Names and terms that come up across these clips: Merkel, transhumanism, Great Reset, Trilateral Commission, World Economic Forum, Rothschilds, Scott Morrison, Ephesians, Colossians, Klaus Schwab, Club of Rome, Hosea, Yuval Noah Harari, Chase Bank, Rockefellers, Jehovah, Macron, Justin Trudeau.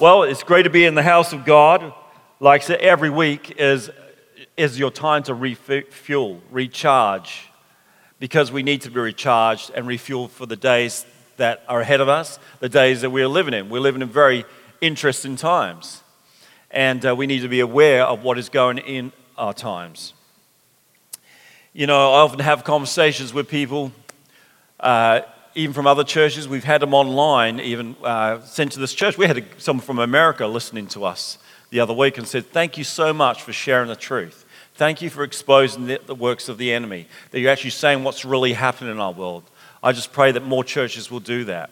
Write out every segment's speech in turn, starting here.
Well, it's great to be in the house of God. Like I said, every week is your time to refuel, recharge, because we need to be recharged and refueled for the days that are ahead of us, the days that we're living in. We're living in very interesting times, and we need to be aware of what is going in our times. You know, I often have conversations with people, even from other churches. We've had them online, even sent to this church. We had someone from America listening to us the other week and said, "Thank you so much for sharing the truth. Thank you for exposing the works of the enemy, that you're actually saying what's really happening in our world." I just pray that more churches will do that.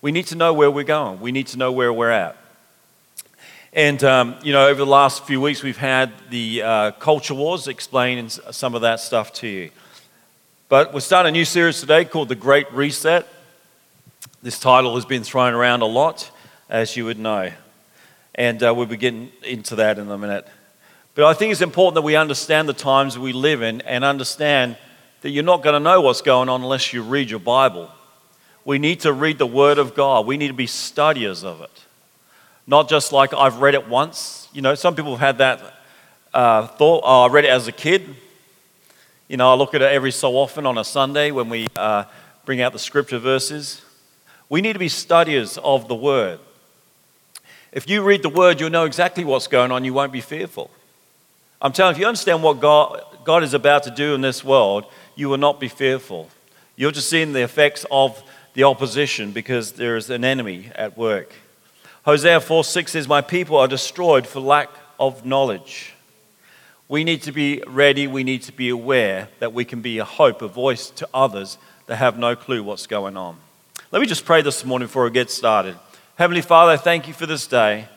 We need to know where we're going. We need to know where we're at. And, you know, over the last few weeks, we've had the culture wars, explaining some of that stuff to you. But we're starting a new series today called The Great Reset. This title has been thrown around a lot, as you would know. And we'll be getting into that in a minute. But I think it's important that we understand the times we live in and understand that you're not going to know what's going on unless you read your Bible. We need to read the Word of God. We need to be studiers of it. Not just like, I've read it once. You know, some people have had that thought, oh, I read it as a kid. You know, I look at it every so often on a Sunday when we bring out the scripture verses. We need to be studiers of the Word. If you read the Word, you'll know exactly what's going on. You won't be fearful. I'm telling you, if you understand what God is about to do in this world, you will not be fearful. You're just seeing the effects of the opposition because there is an enemy at work. Hosea 4:6 says, "My people are destroyed for lack of knowledge." We need to be ready. We need to be aware that we can be a hope, a voice to others that have no clue what's going on. Let me just pray this morning before I get started. Heavenly Father, I thank you for this day.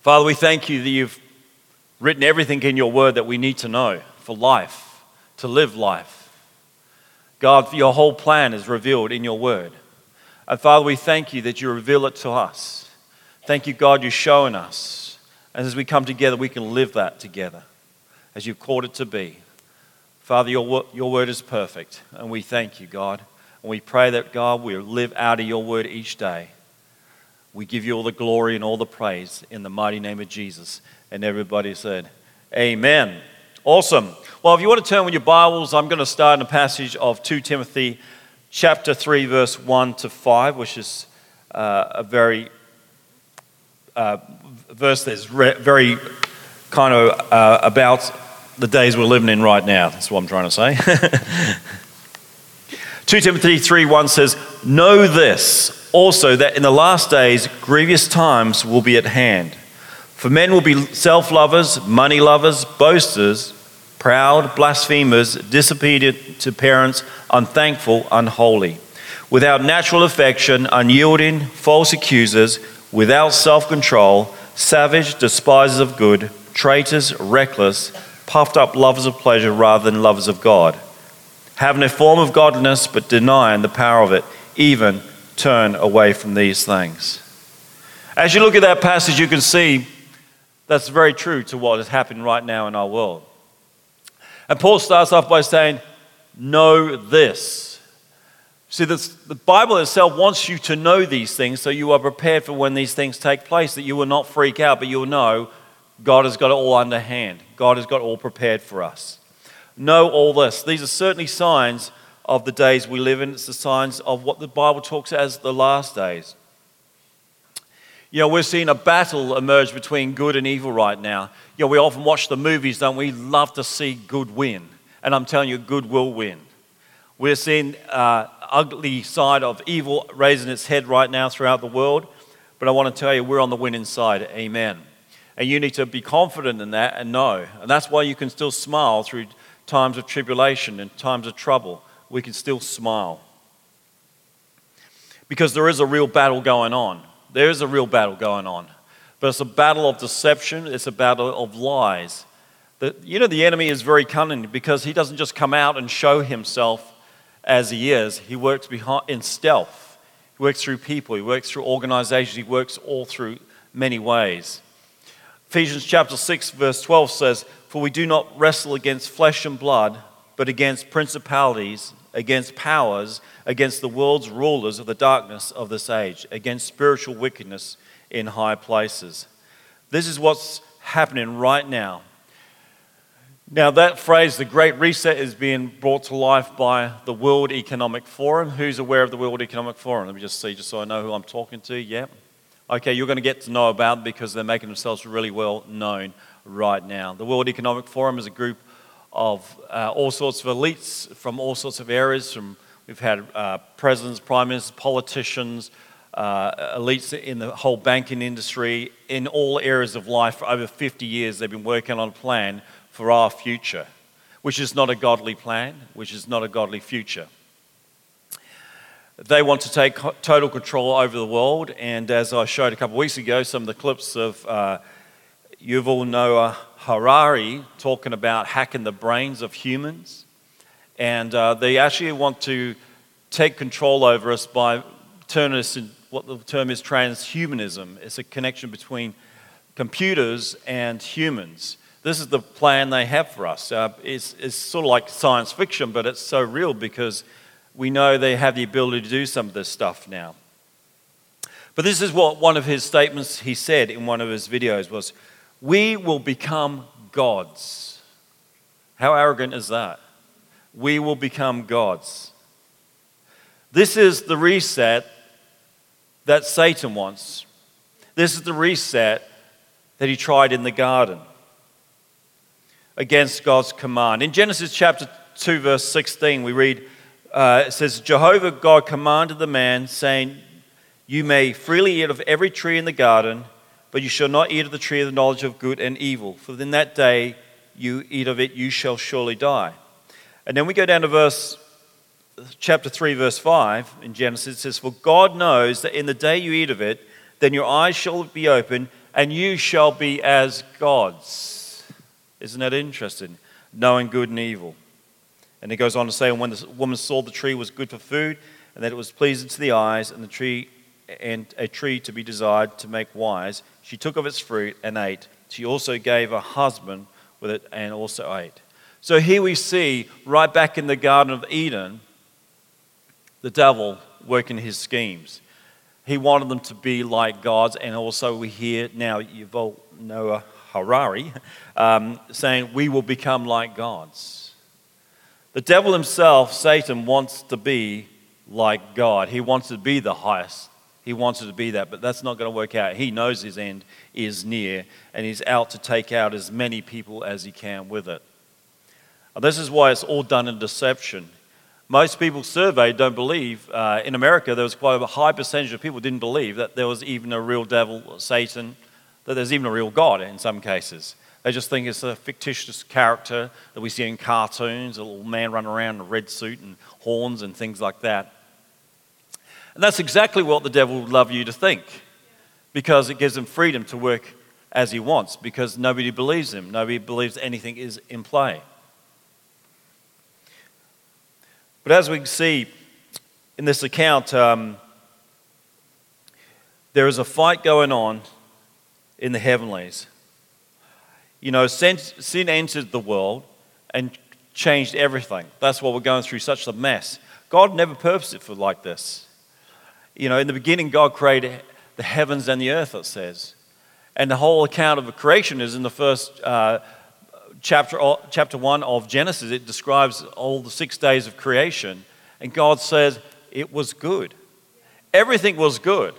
Father, we thank you that you've written everything in your word that we need to know for life, to live life. God, your whole plan is revealed in your word. And Father, we thank you that you reveal it to us. Thank you, God, you're showing us. And as we come together, we can live that together as you've called it to be. Father, your word is perfect. And we thank you, God. And we pray that, God, we live out of your word each day. We give you all the glory and all the praise in the mighty name of Jesus. And everybody said, amen. Awesome. Well, if you want to turn with your Bibles, I'm going to start in a passage of 2 Timothy Chapter 3, verse 1 to 5, which is a very verse that's very kind of about the days we're living in right now. That's what I'm trying to say. 2 Timothy 3:1 says, "Know this also, that in the last days grievous times will be at hand. For men will be self-lovers, money-lovers, boasters, proud, blasphemers, disobedient to parents, unthankful, unholy, without natural affection, unyielding, false accusers, without self-control, savage, despisers of good, traitors, reckless, puffed up, lovers of pleasure rather than lovers of God, having a form of godliness but denying the power of it, even turn away from these things." As you look at that passage, you can see that's very true to what is happening right now in our world. And Paul starts off by saying, know this. See, the Bible itself wants you to know these things so you are prepared for when these things take place, that you will not freak out, but you will know God has got it all under hand. God has got it all prepared for us. Know all this. These are certainly signs of the days we live in. It's the signs of what the Bible talks as the last days. You know, we're seeing a battle emerge between good and evil right now. You know, we often watch the movies, don't we? Love to see good win. And I'm telling you, good will win. We're seeing ugly side of evil raising its head right now throughout the world. But I want to tell you, we're on the winning side. Amen. And you need to be confident in that and know. And that's why you can still smile through times of tribulation and times of trouble. We can still smile. Because there is a real battle going on. There is a real battle going on. But it's a battle of deception. It's a battle of lies. You know, the enemy is very cunning because he doesn't just come out and show himself as he is. He works in stealth. He works through people. He works through organizations. He works all through many ways. Ephesians chapter 6, verse 12 says, "For we do not wrestle against flesh and blood, but against principalities, against powers, against the world's rulers of the darkness of this age, against spiritual wickedness in high places. This is what's happening right now. Now that phrase, the Great Reset, is being brought to life by the World Economic Forum. Who's aware of the World Economic Forum? Let me just see, just so I know who I'm talking to. Yep. Okay, you're going to get to know about it because they're making themselves really well known right now. The World Economic Forum is a group of all sorts of elites from all sorts of areas. We've had presidents, prime ministers, politicians, elites in the whole banking industry, in all areas of life. For over 50 years they've been working on a plan for our future, which is not a godly plan, which is not a godly future. They want to take total control over the world, and as I showed a couple of weeks ago, some of the clips of Yuval Noah Harari talking about hacking the brains of humans, and they actually want to take control over us by turn us in what the term is transhumanism. It's a connection between computers and humans. This is the plan they have for us. It's sort of like science fiction, but it's so real because we know they have the ability to do some of this stuff now. But this is what one of his statements he said in one of his videos was, "We will become gods." How arrogant is that? We will become gods. This is the reset that Satan wants. This is the reset that he tried in the garden against God's command. In Genesis chapter 2, verse 16, we read, it says, Jehovah God commanded the man, saying, "You may freely eat of every tree in the garden, but you shall not eat of the tree of the knowledge of good and evil. For in that day you eat of it, you shall surely die." And then we go down to chapter 3, verse 5 in Genesis, it says, "For God knows that in the day you eat of it, then your eyes shall be open, and you shall be as gods." Isn't that interesting? Knowing good and evil. And it goes on to say, "And when the woman saw the tree was good for food, and that it was pleasing to the eyes, and a tree to be desired to make wise, she took of its fruit and ate. She also gave her husband with it and also ate." So here we see, right back in the Garden of Eden, the devil working his schemes. He wanted them to be like gods, and also we hear now Yuval Noah Harari saying, "We will become like gods." The devil himself, Satan, wants to be like God. He wants to be the highest. He wants to be that, but that's not going to work out. He knows his end is near, and he's out to take out as many people as he can with it. And this is why it's all done in deception. Most people surveyed don't believe. In America, there was quite a high percentage of people didn't believe that there was even a real devil, Satan, that there's even a real God in some cases. They just think it's a fictitious character that we see in cartoons, a little man running around in a red suit and horns and things like that. And that's exactly what the devil would love you to think, because it gives him freedom to work as he wants, because nobody believes him. Nobody believes anything is in play. But as we can see in this account, there is a fight going on in the heavenlies. You know, sin entered the world and changed everything. That's why we're going through such a mess. God never purposed it for like this. You know, in the beginning, God created the heavens and the earth, it says. And the whole account of the creation is in the first chapter 1 of Genesis. It describes all the 6 days of creation, and God says it was good. Everything was good.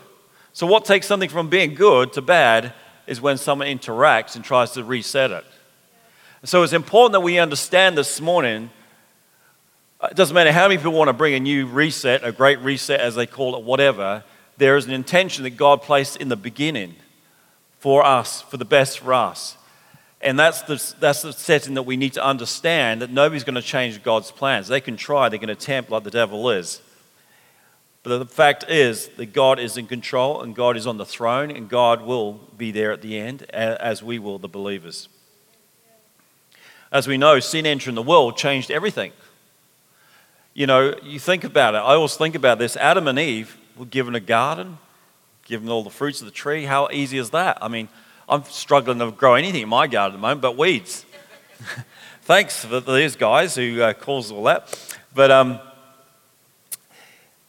So what takes something from being good to bad is when someone interacts and tries to reset it. So it's important that we understand this morning, it doesn't matter how many people want to bring a new reset, a great reset as they call it, whatever, there is an intention that God placed in the beginning for us, for the best for us. And that's the setting that we need to understand, that nobody's going to change God's plans. They can try, they can attempt like the devil is. But the fact is that God is in control and God is on the throne and God will be there at the end, as we will, the believers. As we know, sin entering the world changed everything. You know, you think about it. I always think about this. Adam and Eve were given a garden, given all the fruits of the tree. How easy is that? I mean, I'm struggling to grow anything in my garden at the moment, but weeds. Thanks for these guys who caused all that. But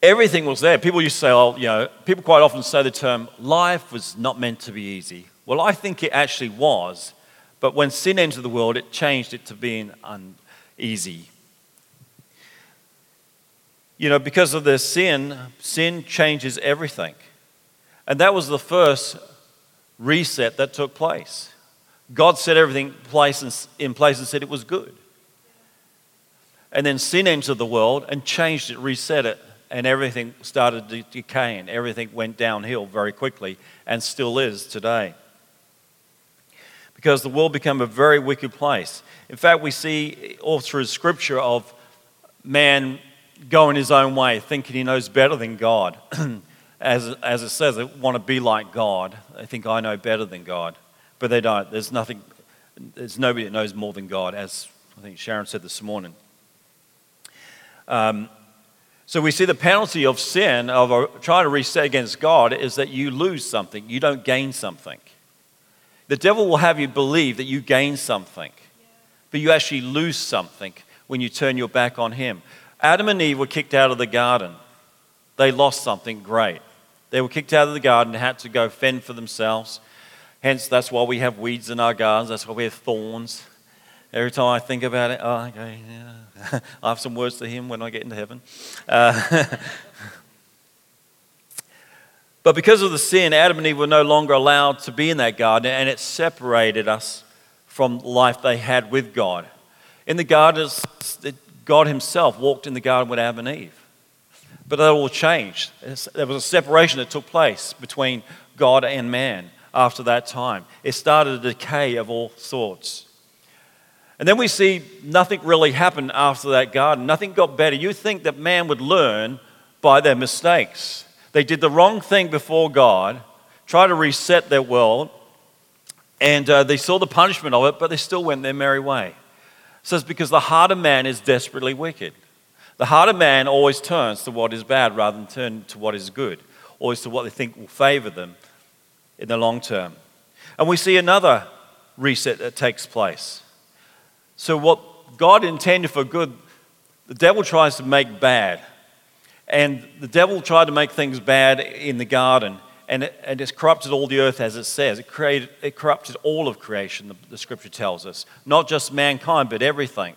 Everything was there. People used to say, oh, you know, people quite often say the term, life was not meant to be easy. Well, I think it actually was, but when sin entered the world, it changed it to being uneasy. You know, because of the sin changes everything. And that was the first reset that took place. God set everything in place and said it was good. And then sin entered the world and changed it, reset it, and everything started to decay, and everything went downhill very quickly, and still is today. Because the world became a very wicked place. In fact, we see all through Scripture of man going his own way, thinking he knows better than God. As it says, they want to be like God. They think, I know better than God. But they don't. There's nobody that knows more than God, as I think Sharon said this morning. So we see the penalty of sin, of trying to reset against God, is that you lose something. You don't gain something. The devil will have you believe that you gain something, but you actually lose something when you turn your back on him. Adam and Eve were kicked out of the garden. They lost something great. They were kicked out of the garden and had to go fend for themselves. Hence, that's why we have weeds in our gardens. That's why we have thorns. Every time I think about it, oh, okay, yeah. I have some words to him when I get into heaven. But because of the sin, Adam and Eve were no longer allowed to be in that garden, and it separated us from the life they had with God. In the garden, God himself walked in the garden with Adam and Eve. But that all changed. There was a separation that took place between God and man after that time. It started a decay of all sorts. And then we see nothing really happened after that garden. Nothing got better. You'd think that man would learn by their mistakes. They did the wrong thing before God, tried to reset their world, and they saw the punishment of it, but they still went their merry way. It says, because the heart of man is desperately wicked. The heart of man always turns to what is bad rather than turn to what is good, always to what they think will favor them in the long term. And we see another reset that takes place. So what God intended for good, the devil tries to make bad. And the devil tried to make things bad in the garden, and it's corrupted all the earth, as it says. It corrupted all of creation, the Scripture tells us. Not just mankind, but everything.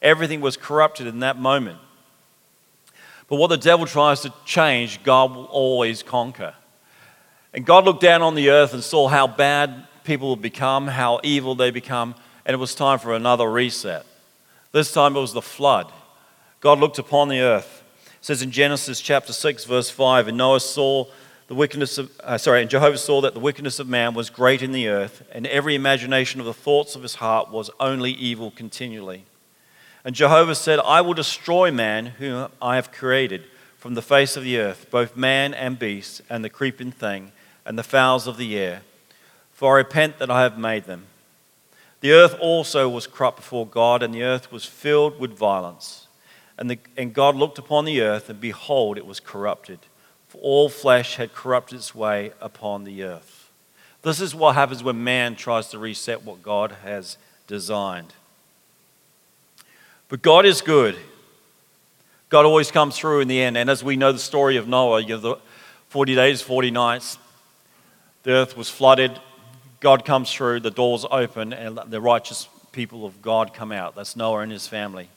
Everything was corrupted in that moment. But what the devil tries to change, God will always conquer. And God looked down on the earth and saw how bad people had become, how evil they become, and it was time for another reset. This time it was the flood. God looked upon the earth. It says in Genesis chapter 6, verse 5, and Noah saw the wickedness of and Jehovah saw that the wickedness of man was great in the earth, and every imagination of the thoughts of his heart was only evil continually. And Jehovah said, I will destroy man whom I have created from the face of the earth, both man and beast, and the creeping thing, and the fowls of the air, for I repent that I have made them. The earth also was corrupt before God, and the earth was filled with violence. And God looked upon the earth, and behold, it was corrupted. For all flesh had corrupted its way upon the earth. This is what happens when man tries to reset what God has designed. But God is good. God always comes through in the end. And as we know the story of Noah, you know, the 40 days, 40 nights, the earth was flooded. God comes through, the doors open, and the righteous people of God come out. That's Noah and his family.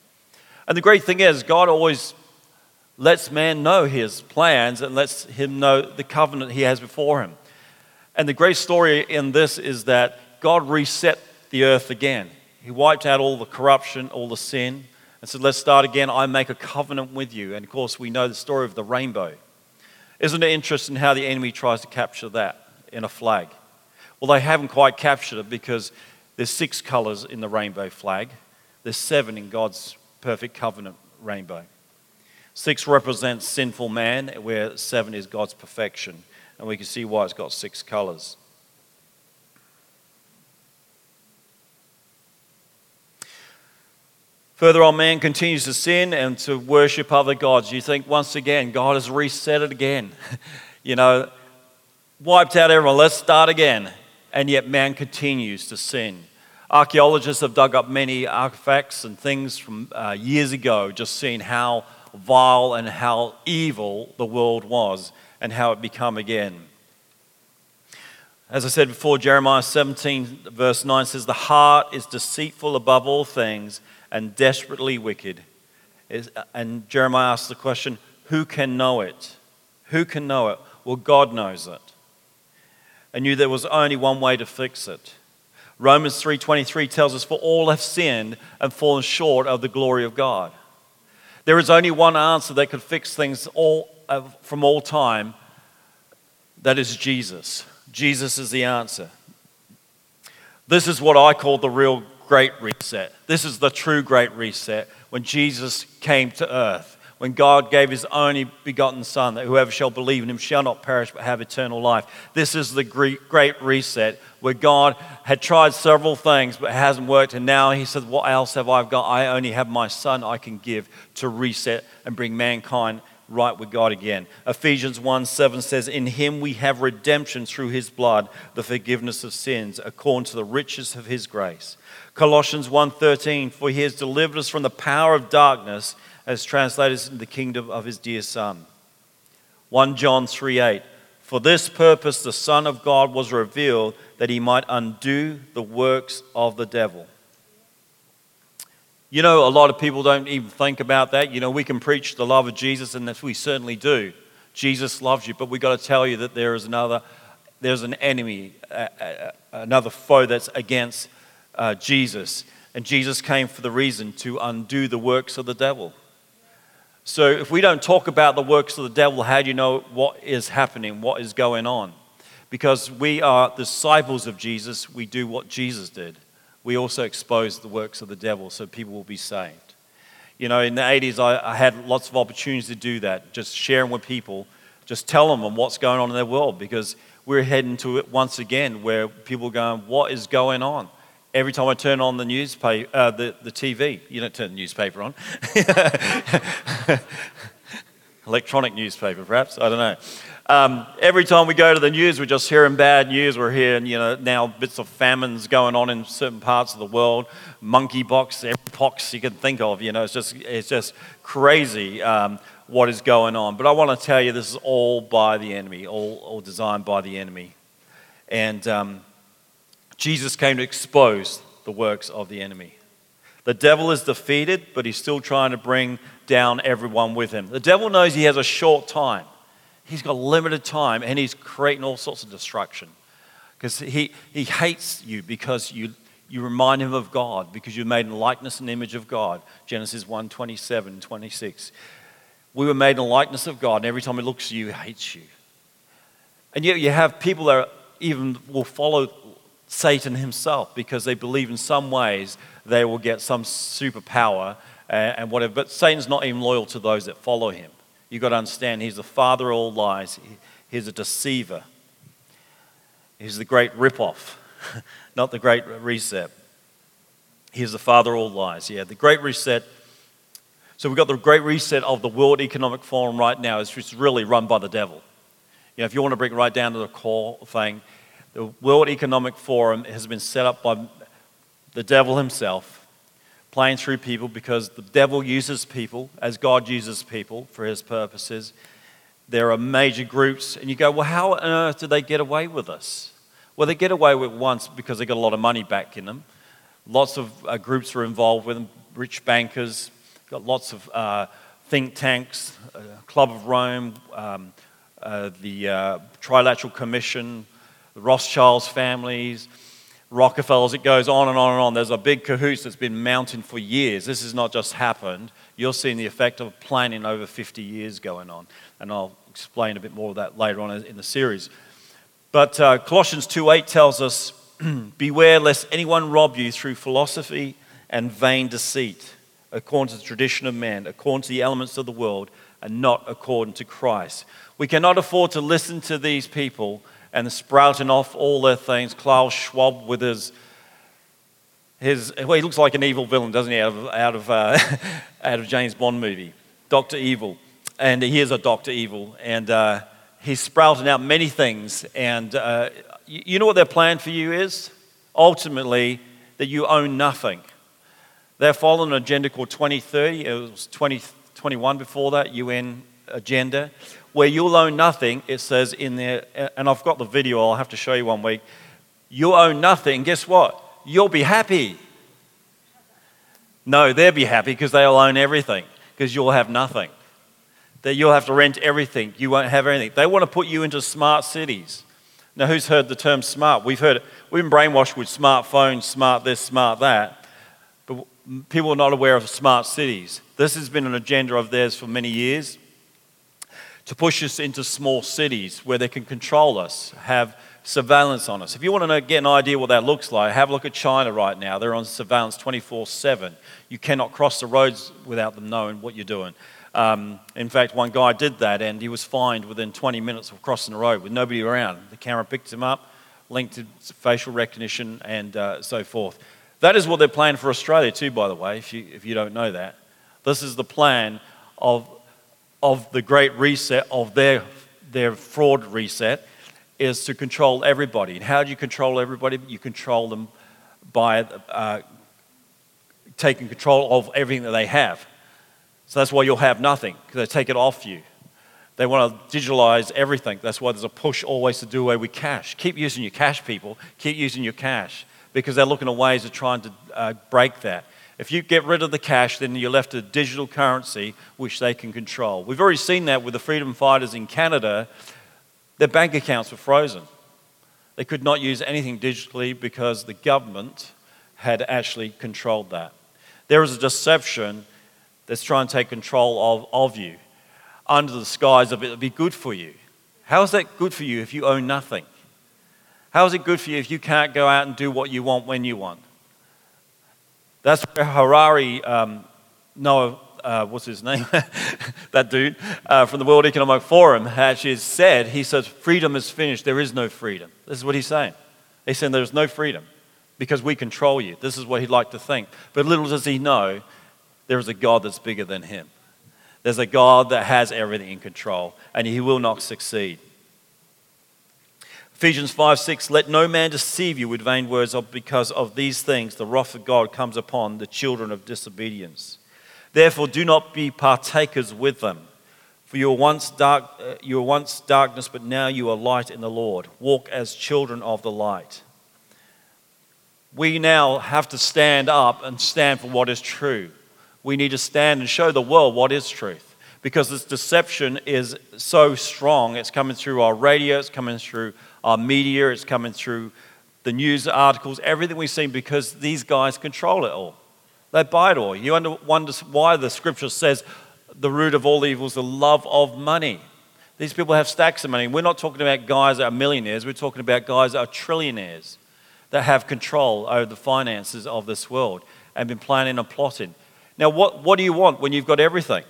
And the great thing is, God always lets man know his plans and lets him know the covenant he has before him. And the great story in this is that God reset the earth again. He wiped out all the corruption, all the sin, and said, let's start again. I make a covenant with you. And, of course, we know the story of the rainbow. Isn't it interesting how the enemy tries to capture that in a flag? Well, they haven't quite captured it because there's 6 colors in the rainbow flag. There's 7 in God's perfect covenant rainbow. 6 represents sinful man, where 7 is God's perfection. And we can see why it's got 6 colors. Further on, man continues to sin and to worship other gods. You think, once again, God has reset it again. You know, wiped out everyone. Let's start again. And yet man continues to sin. Archaeologists have dug up many artifacts and things from years ago, just seeing how vile and how evil the world was and how it become again. As I said before, Jeremiah 17 verse 9 says, the heart is deceitful above all things and desperately wicked. And Jeremiah asks the question, who can know it? Who can know it? Well, God knows it. I knew there was only one way to fix it. Romans 3:23 tells us, for all have sinned and fallen short of the glory of God. There is only one answer that could fix things all from all time. That is Jesus. Jesus is the answer. This is what I call the real great reset. This is the true great reset. When Jesus came to earth, when God gave his only begotten son, that whoever shall believe in him shall not perish but have eternal life. This is the great reset, where God had tried several things but it hasn't worked, and now he said, what else have I got? I only have my son I can give to reset and bring mankind right with God again. Ephesians 1:7 says, in him we have redemption through his blood, the forgiveness of sins, according to the riches of his grace. Colossians 1:13, for he has delivered us from the power of darkness, as translated into the kingdom of his dear son. 1 John 3:8, for this purpose the Son of God was revealed, that he might undo the works of the devil. You know, a lot of people don't even think about that. You know, we can preach the love of Jesus, and we certainly do. Jesus loves you, but we've got to tell you that there's an enemy, another foe that's against Jesus. And Jesus came for the reason to undo the works of the devil. So if we don't talk about the works of the devil, how do you know what is happening, what is going on? Because we are disciples of Jesus, we do what Jesus did. We also expose the works of the devil so people will be saved. You know, in the 80s, I had lots of opportunities to do that, just sharing with people, just tell them what's going on in their world, because we're heading to it once again where people are going, what is going on? Every time I turn on the newspaper, the TV, you don't turn the newspaper on. Electronic newspaper, perhaps, I don't know. Every time we go to the news, we're just hearing bad news. We're hearing, you know, now bits of famines going on in certain parts of the world, monkeypox, every pox you can think of. You know, it's just crazy what is going on. But I want to tell you, this is all by the enemy, all designed by the enemy. And Jesus came to expose the works of the enemy. The devil is defeated, but he's still trying to bring down everyone with him. The devil knows he has a short time. He's got limited time, and he's creating all sorts of destruction. Because he hates you because you remind him of God, because you're made in likeness and image of God. Genesis 1:27-26. We were made in likeness of God, and every time he looks at you, he hates you. And yet you have people that even will follow Satan himself because they believe in some ways they will get some superpower and whatever. But Satan's not even loyal to those that follow him. You've got to understand, he's the father of all lies. He's a deceiver. He's the great ripoff, not the great reset. He's the father of all lies. Yeah, the great reset. So we've got the great reset of the World Economic Forum right now. It's really run by the devil. You know, if you want to bring it right down to the core thing, the World Economic Forum has been set up by the devil himself, playing through people, because the devil uses people as God uses people for his purposes. There are major groups, and you go, well, how on earth did they get away with this? Well, they get away with it once because they got a lot of money back in them. Lots of groups are involved with them, rich bankers, got lots of think tanks, Club of Rome, the Trilateral Commission, the Rothschilds families, Rockefellers, it goes on and on and on. There's a big cahoots that's been mounting for years. This has not just happened. You're seeing the effect of planning over 50 years going on. And I'll explain a bit more of that later on in the series. But Colossians 2:8 tells us, beware lest anyone rob you through philosophy and vain deceit, according to the tradition of man, according to the elements of the world, and not according to Christ. We cannot afford to listen to these people and sprouting off all their things. Klaus Schwab with well, he looks like an evil villain, doesn't he, out of James Bond movie, Dr. Evil. And he is a Dr. Evil, and he's sprouting out many things. And you know what their plan for you is? Ultimately, that you own nothing. They're following an agenda called 2030. It was 20 21 before that, UN agenda, where you'll own nothing, it says in there, and I've got the video, I'll have to show you one week, you own nothing, guess what? You'll be happy. No, they'll be happy because they'll own everything, because you'll have nothing. That you'll have to rent everything, you won't have anything. They want to put you into smart cities. Now, who's heard the term smart? We've heard it. We've been brainwashed with smartphones, smart this, smart that. But people are not aware of smart cities. This has been an agenda of theirs for many years, to push us into small cities where they can control us, have surveillance on us. If you want to know, get an idea what that looks like, have a look at China right now. They're on surveillance 24/7. You cannot cross the roads without them knowing what you're doing. In fact, one guy did that and he was fined within 20 minutes of crossing the road with nobody around. The camera picked him up, linked to facial recognition and so forth. That is what they're planning for Australia too, by the way, if you don't know that. This is the plan of the Great Reset, of their fraud reset, is to control everybody. And how do you control everybody? You control them by taking control of everything that they have. So that's why you'll have nothing, because they take it off you. They want to digitalize everything. That's why there's a push always to do away with cash. Keep using your cash, people. Keep using your cash, because they're looking at ways of trying to break that. If you get rid of the cash, then you're left with a digital currency which they can control. We've already seen that with the freedom fighters in Canada. Their bank accounts were frozen. They could not use anything digitally because the government had actually controlled that. There is a deception that's trying to take control of you under the guise of it'll be good for you. How is that good for you if you own nothing? How is it good for you if you can't go out and do what you want when you want? That's where Harari, what's his name? that dude from the World Economic Forum actually said, he says, freedom is finished. There is no freedom. This is what he's saying. He's saying there's no freedom because we control you. This is what he'd like to think. But little does he know, there is a God that's bigger than him. There's a God that has everything in control, and he will not succeed. Ephesians 5:6, let no man deceive you with vain words, because of these things the wrath of God comes upon the children of disobedience. Therefore do not be partakers with them, for you were once darkness, but now you are light in the Lord. Walk as children of the light. We now have to stand up and stand for what is true. We need to stand and show the world what is truth, because this deception is so strong. It's coming through our radio, it's coming through our media, it's coming through the news articles, everything we've seen, because these guys control it all. They buy it all. You wonder why the scripture says the root of all evil is the love of money. These people have stacks of money. We're not talking about guys that are millionaires. We're talking about guys that are trillionaires, that have control over the finances of this world and been planning and plotting. Now, what do you want when you've got everything?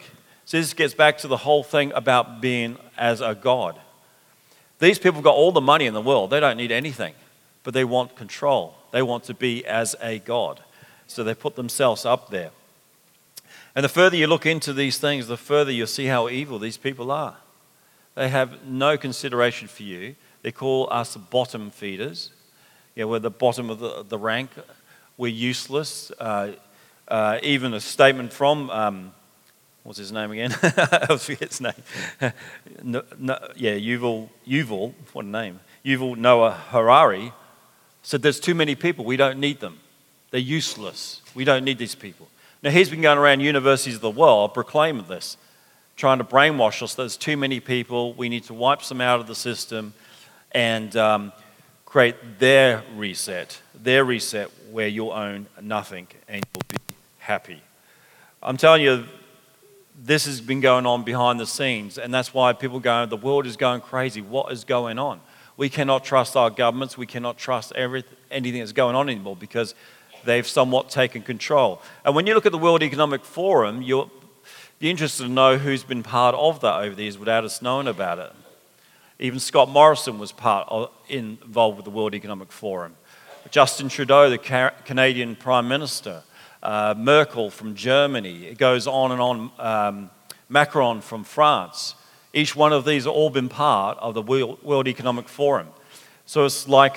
So this gets back to the whole thing about being as a God. These people got all the money in the world. They don't need anything, but they want control. They want to be as a God. So they put themselves up there. And the further you look into these things, the further you'll see how evil these people are. They have no consideration for you. They call us bottom feeders. Yeah, we're the bottom of the rank. We're useless. Even a statement from, what's his name again? I forget his name. Yuval, what a name. Yuval Noah Harari said there's too many people. We don't need them. They're useless. We don't need these people. Now, he's been going around universities of the world proclaiming this, trying to brainwash us. There's too many people. We need to wipe some out of the system and create their reset where you'll own nothing and you'll be happy. I'm telling you, this has been going on behind the scenes, and that's why people go, the world is going crazy. What is going on? We cannot trust our governments. We cannot trust anything that's going on anymore, because they've somewhat taken control. And when you look at the World Economic Forum, you'll be interested to know who's been part of that over the years without us knowing about it. Even Scott Morrison was involved with the World Economic Forum. Justin Trudeau, the Canadian Prime Minister, Merkel from Germany, it goes on and on, Macron from France. Each one of these have all been part of the World Economic Forum. So it's like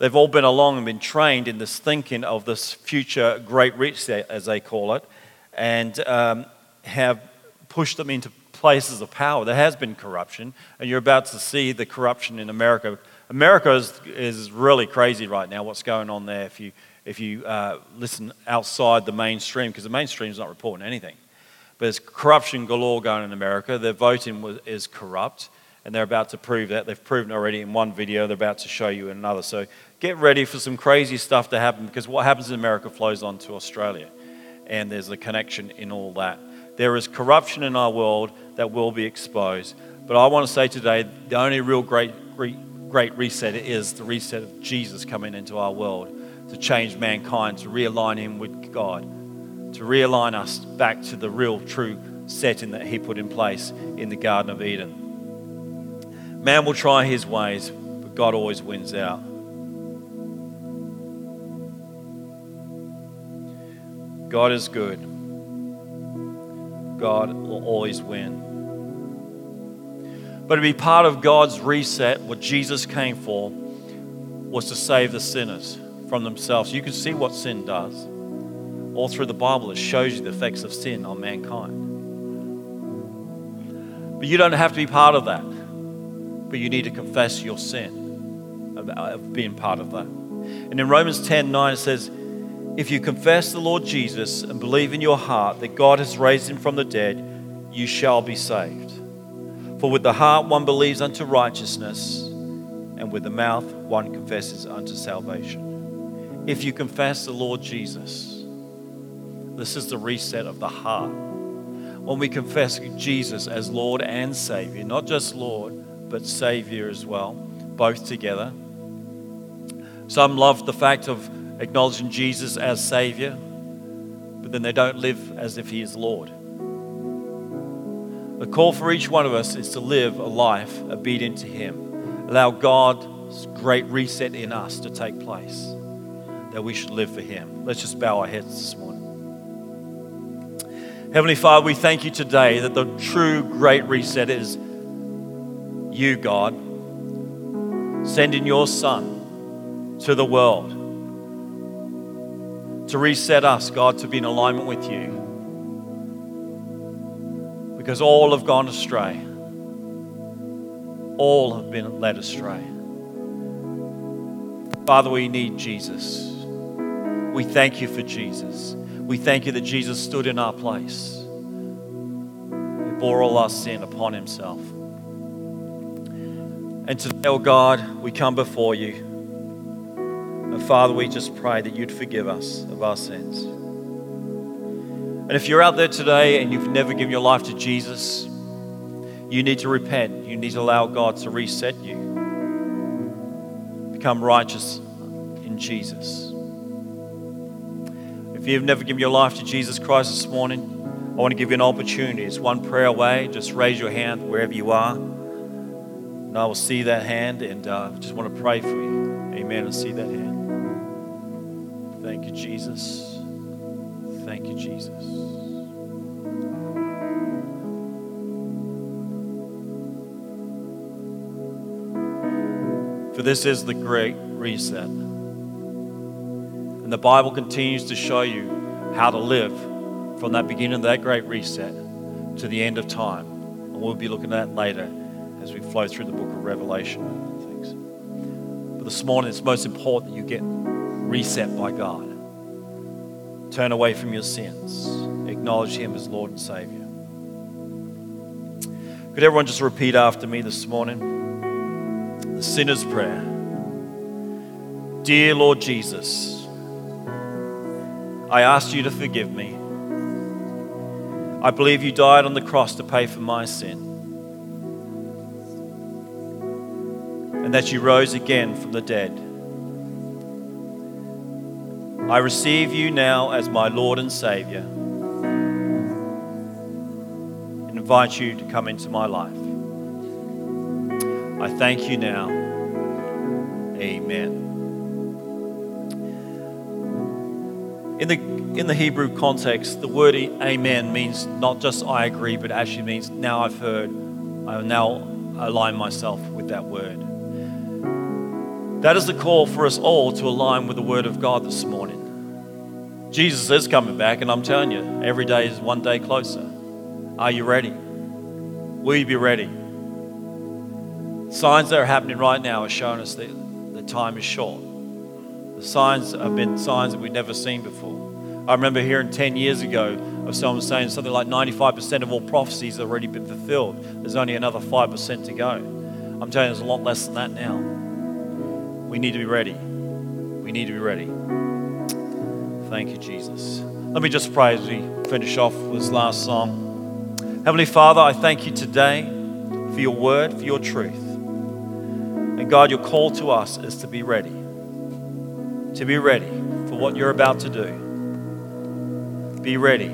they've all been along and been trained in this thinking of this future Great Reset, as they call it, and have push them into places of power. There has been corruption, and you're about to see the corruption in America. America is really crazy right now, what's going on there, if you listen outside the mainstream, because the mainstream is not reporting anything. But there's corruption galore going on in America. Their voting is corrupt, and they're about to prove that. They've proven already in one video. They're about to show you in another. So get ready for some crazy stuff to happen, because what happens in America flows on to Australia, and there's a connection in all that. There is corruption in our world that will be exposed. But I want to say today, the only real great reset is the reset of Jesus coming into our world to change mankind, to realign him with God, to realign us back to the real, true setting that he put in place in the Garden of Eden. Man will try his ways, but God always wins out. God is good. God will always win. But to be part of God's reset, what Jesus came for was to save the sinners from themselves. You can see what sin does. All through the Bible, it shows you the effects of sin on mankind. But you don't have to be part of that. But you need to confess your sin of being part of that. And in Romans 10:9, it says, if you confess the Lord Jesus and believe in your heart that God has raised him from the dead, you shall be saved. For with the heart one believes unto righteousness, and with the mouth one confesses unto salvation. If you confess the Lord Jesus, this is the reset of the heart. When we confess Jesus as Lord and Savior, not just Lord, but Savior as well, both together. Some love the fact of acknowledging Jesus as Savior, but then they don't live as if he is Lord. The call for each one of us is to live a life obedient to him. Allow God's great reset in us to take place, that we should live for him. Let's just bow our heads this morning. Heavenly Father, we thank you today that the true great reset is you, God, sending your Son to the world to reset us, God, to be in alignment with you. Because all have gone astray. All have been led astray. Father, we need Jesus. We thank you for Jesus. We thank you that Jesus stood in our place. He bore all our sin upon himself. And today, oh God, we come before you. And Father, we just pray that you'd forgive us of our sins. And if you're out there today and you've never given your life to Jesus, you need to repent. You need to allow God to reset you. Become righteous in Jesus. If you've never given your life to Jesus Christ this morning, I want to give you an opportunity. It's one prayer away. Just raise your hand wherever you are. And I will see that hand, and just want to pray for you. Amen. I see that hand. Thank you, Jesus. Thank you, Jesus. For this is the great reset. And the Bible continues to show you how to live from that beginning of that great reset to the end of time. And we'll be looking at that later as we flow through the book of Revelation and things. But this morning, it's most important that you get reset by God. Turn away from your sins. Acknowledge him as Lord and Savior. Could everyone just repeat after me this morning? The sinner's prayer. Dear Lord Jesus, I ask you to forgive me. I believe you died on the cross to pay for my sin, and that you rose again from the dead. I receive you now as my Lord and Savior, and invite you to come into my life. I thank you now. Amen. In the Hebrew context, the word amen means not just I agree, but actually means now I've heard, I now align myself with that word. That is the call for us all to align with the Word of God this morning. Jesus is coming back, and I'm telling you, every day is one day closer. Are you ready? Will you be ready? Signs that are happening right now are showing us that the time is short. The signs have been signs that we've never seen before. I remember hearing 10 years ago of someone saying something like 95% of all prophecies have already been fulfilled. There's only another 5% to go. I'm telling you, there's a lot less than that now. We need to be ready. We need to be ready. Thank you, Jesus. Let me just pray as we finish off with this last song. Heavenly Father, I thank you today for your word, for your truth. And God, your call to us is to be ready. To be ready for what you're about to do. Be ready.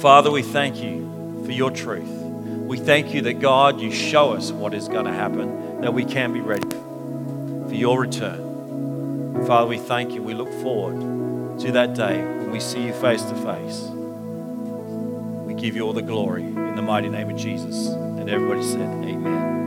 Father, we thank you for your truth. We thank you that, God, you show us what is going to happen, that we can be ready for your return. Father, we thank you. We look forward to that day when we see you face to face. We give you all the glory in the mighty name of Jesus. And everybody said, amen.